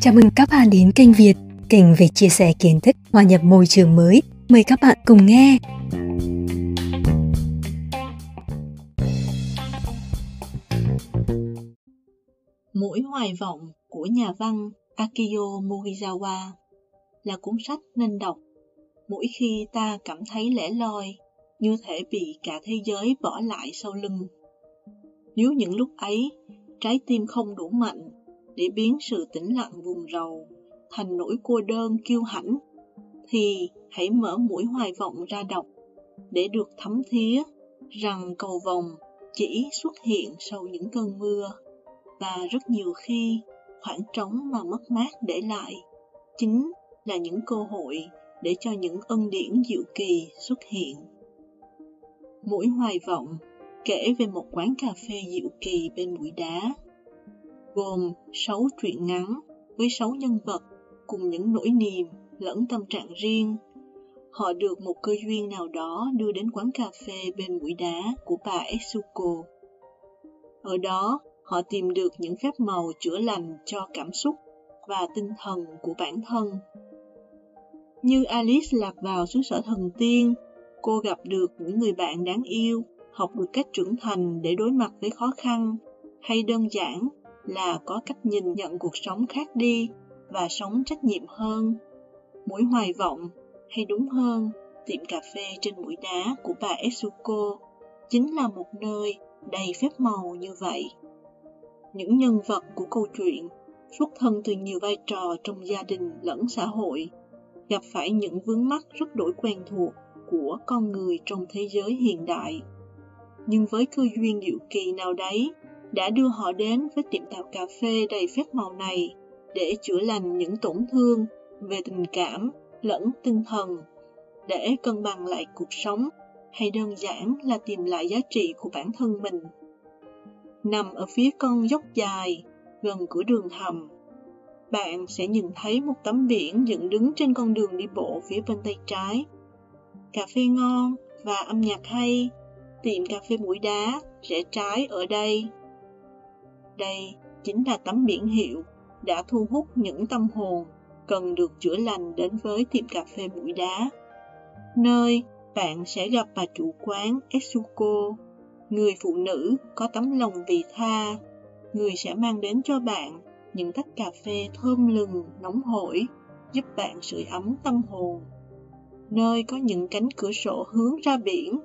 Chào mừng các bạn đến kênh Việt, kênh về chia sẻ kiến thức, hòa nhập môi trường mới. Mời các bạn cùng nghe. Mũi hoài vọng của nhà văn Akio Mogizawa là cuốn sách nên đọc mỗi khi ta cảm thấy lẻ loi, như thể bị cả thế giới bỏ lại sau lưng. Nếu những lúc ấy, trái tim không đủ mạnh để biến sự tĩnh lặng vùng rầu thành nỗi cô đơn kiêu hãnh, thì hãy mở mũi hoài vọng ra đọc để được thấm thía rằng cầu vồng chỉ xuất hiện sau những cơn mưa, và rất nhiều khi khoảng trống mà mất mát để lại chính là những cơ hội để cho những ân điển diệu kỳ xuất hiện. Mũi hoài vọng kể về một quán cà phê diệu kỳ bên mũi đá, gồm 6 truyện ngắn với 6 nhân vật cùng những nỗi niềm lẫn tâm trạng riêng. Họ được một cơ duyên nào đó đưa đến quán cà phê bên mũi đá của bà Etsuko. Ở đó, họ tìm được những phép màu chữa lành cho cảm xúc và tinh thần của bản thân. Như Alice lạc vào xứ sở thần tiên, cô gặp được những người bạn đáng yêu, học được cách trưởng thành để đối mặt với khó khăn, hay đơn giản là có cách nhìn nhận cuộc sống khác đi và sống trách nhiệm hơn. Mũi hoài vọng, hay đúng hơn, tiệm cà phê trên mũi đá của bà Etsuko, chính là một nơi đầy phép màu như vậy. Những nhân vật của câu chuyện xuất thân từ nhiều vai trò trong gia đình lẫn xã hội, gặp phải những vướng mắc rất đổi quen thuộc của con người trong thế giới hiện đại. Nhưng với cơ duyên diệu kỳ nào đấy đã đưa họ đến với tiệm tạo cà phê đầy phép màu này để chữa lành những tổn thương về tình cảm lẫn tinh thần, để cân bằng lại cuộc sống, hay đơn giản là tìm lại giá trị của bản thân mình. Nằm ở phía con dốc dài gần cửa đường hầm, bạn sẽ nhìn thấy một tấm biển dựng đứng trên con đường đi bộ phía bên tay trái. Cà phê ngon và âm nhạc hay, tiệm cà phê mũi đá, rẽ trái ở đây. Đây chính là tấm biển hiệu đã thu hút những tâm hồn cần được chữa lành đến với tiệm cà phê mũi đá, nơi bạn sẽ gặp bà chủ quán Etsuko, người phụ nữ có tấm lòng vị tha, người sẽ mang đến cho bạn những tách cà phê thơm lừng, nóng hổi, giúp bạn sưởi ấm tâm hồn. Nơi có những cánh cửa sổ hướng ra biển,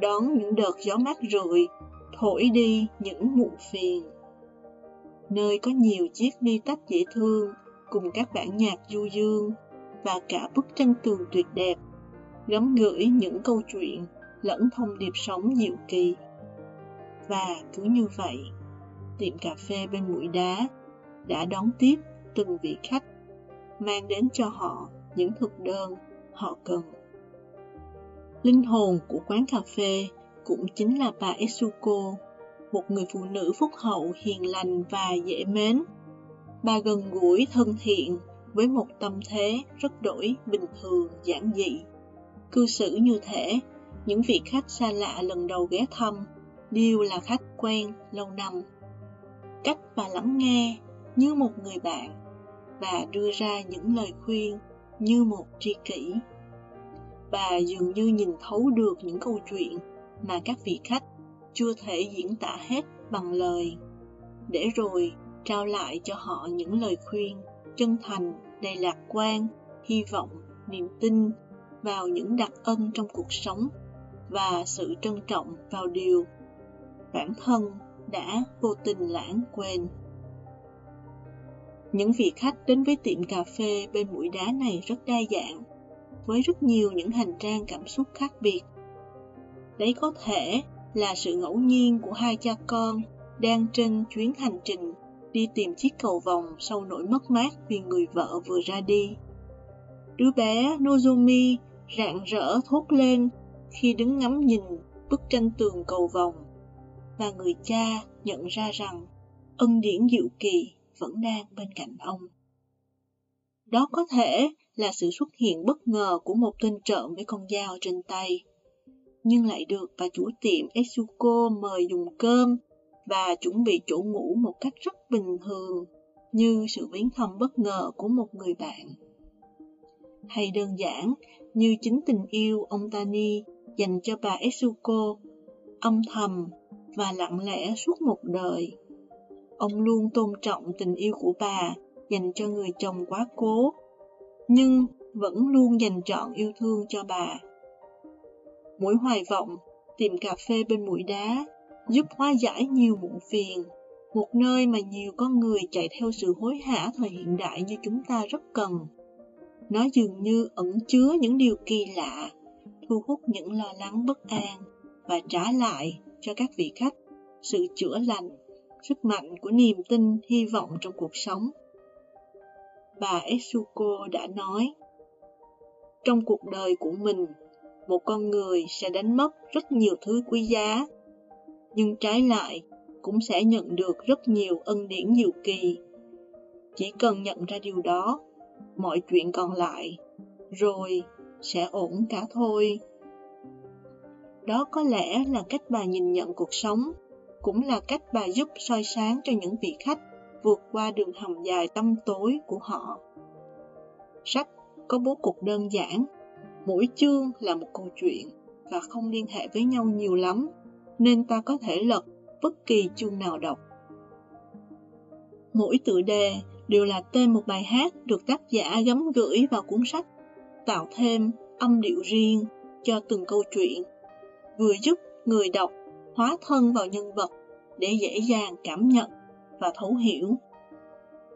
đón những đợt gió mát rượi, thổi đi những muộn phiền. Nơi có nhiều chiếc ni tách dễ thương cùng các bản nhạc du dương và cả bức tranh tường tuyệt đẹp, gắm gửi những câu chuyện lẫn thông điệp sống diệu kỳ. Và cứ như vậy, tiệm cà phê bên mũi đá đã đón tiếp từng vị khách, mang đến cho họ những thực đơn họ cần. Linh hồn của quán cà phê cũng chính là bà Etsuko, một người phụ nữ phúc hậu, hiền lành và dễ mến. Bà gần gũi, thân thiện, với một tâm thế rất đổi bình thường, giản dị, cư xử như thể những vị khách xa lạ lần đầu ghé thăm đều là khách quen lâu năm. Cách bà lắng nghe như một người bạn và đưa ra những lời khuyên như một tri kỷ. Bà dường như nhìn thấu được những câu chuyện mà các vị khách chưa thể diễn tả hết bằng lời, để rồi trao lại cho họ những lời khuyên chân thành, đầy lạc quan, hy vọng, niềm tin vào những đặc ân trong cuộc sống và sự trân trọng vào điều bản thân đã vô tình lãng quên. Những vị khách đến với tiệm cà phê bên mũi đá này rất đa dạng, với rất nhiều những hành trang cảm xúc khác biệt. Đấy có thể là sự ngẫu nhiên của hai cha con đang trên chuyến hành trình đi tìm chiếc cầu vồng sau nỗi mất mát vì người vợ vừa ra đi. Đứa bé Nozomi rạng rỡ thốt lên khi đứng ngắm nhìn bức tranh tường cầu vồng, và người cha nhận ra rằng ân điển diệu kỳ vẫn đang bên cạnh ông. Đó có thể là sự xuất hiện bất ngờ của một tên trộm với con dao trên tay, nhưng lại được bà chủ tiệm Etsuko mời dùng cơm và chuẩn bị chỗ ngủ một cách rất bình thường, như sự viếng thăm bất ngờ của một người bạn. Hay đơn giản như chính tình yêu ông Tani dành cho bà Etsuko, âm thầm và lặng lẽ suốt một đời. Ông luôn tôn trọng tình yêu của bà dành cho người chồng quá cố, nhưng vẫn luôn dành trọn yêu thương cho bà. Mũi hoài vọng, tiệm cà phê bên mũi đá, giúp hóa giải nhiều muộn phiền, một nơi mà nhiều con người chạy theo sự hối hả thời hiện đại như chúng ta rất cần. Nó dường như ẩn chứa những điều kỳ lạ, thu hút những lo lắng bất an và trả lại cho các vị khách sự chữa lành, sức mạnh của niềm tin, hy vọng trong cuộc sống. Bà Etsuko đã nói, trong cuộc đời của mình, một con người sẽ đánh mất rất nhiều thứ quý giá, nhưng trái lại cũng sẽ nhận được rất nhiều ân điển diệu kỳ. Chỉ cần nhận ra điều đó, mọi chuyện còn lại rồi sẽ ổn cả thôi. Đó có lẽ là cách bà nhìn nhận cuộc sống, cũng là cách bà giúp soi sáng cho những vị khách vượt qua đường hầm dài tăm tối của họ. Sách có bố cục đơn giản, mỗi chương là một câu chuyện và không liên hệ với nhau nhiều lắm, nên ta có thể lật bất kỳ chương nào đọc. Mỗi tựa đề đều là tên một bài hát được tác giả gắm gửi vào cuốn sách, tạo thêm âm điệu riêng cho từng câu chuyện, vừa giúp người đọc hóa thân vào nhân vật để dễ dàng cảm nhận và thấu hiểu.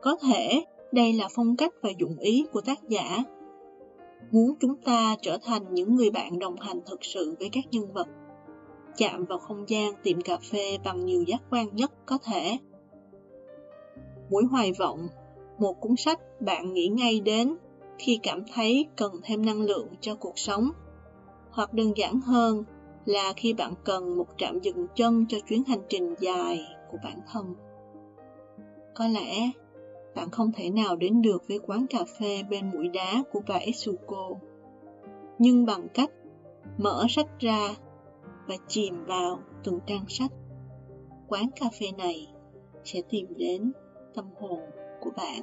Có thể đây là phong cách và dụng ý của tác giả, muốn chúng ta trở thành những người bạn đồng hành thực sự với các nhân vật, chạm vào không gian tiệm cà phê bằng nhiều giác quan nhất có thể. Mũi hoài vọng, một cuốn sách bạn nghĩ ngay đến khi cảm thấy cần thêm năng lượng cho cuộc sống, hoặc đơn giản hơn là khi bạn cần một trạm dừng chân cho chuyến hành trình dài của bản thân. Có lẽ bạn không thể nào đến được với quán cà phê bên mũi đá của bà Etsuko, nhưng bằng cách mở sách ra và chìm vào từng trang sách, quán cà phê này sẽ tìm đến tâm hồn của bạn.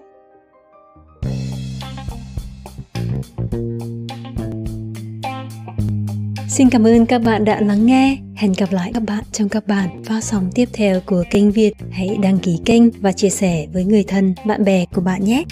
Xin cảm ơn các bạn đã lắng nghe. Hẹn gặp lại các bạn trong các bản phát sóng tiếp theo của kênh Việt. Hãy đăng ký kênh và chia sẻ với người thân, bạn bè của bạn nhé.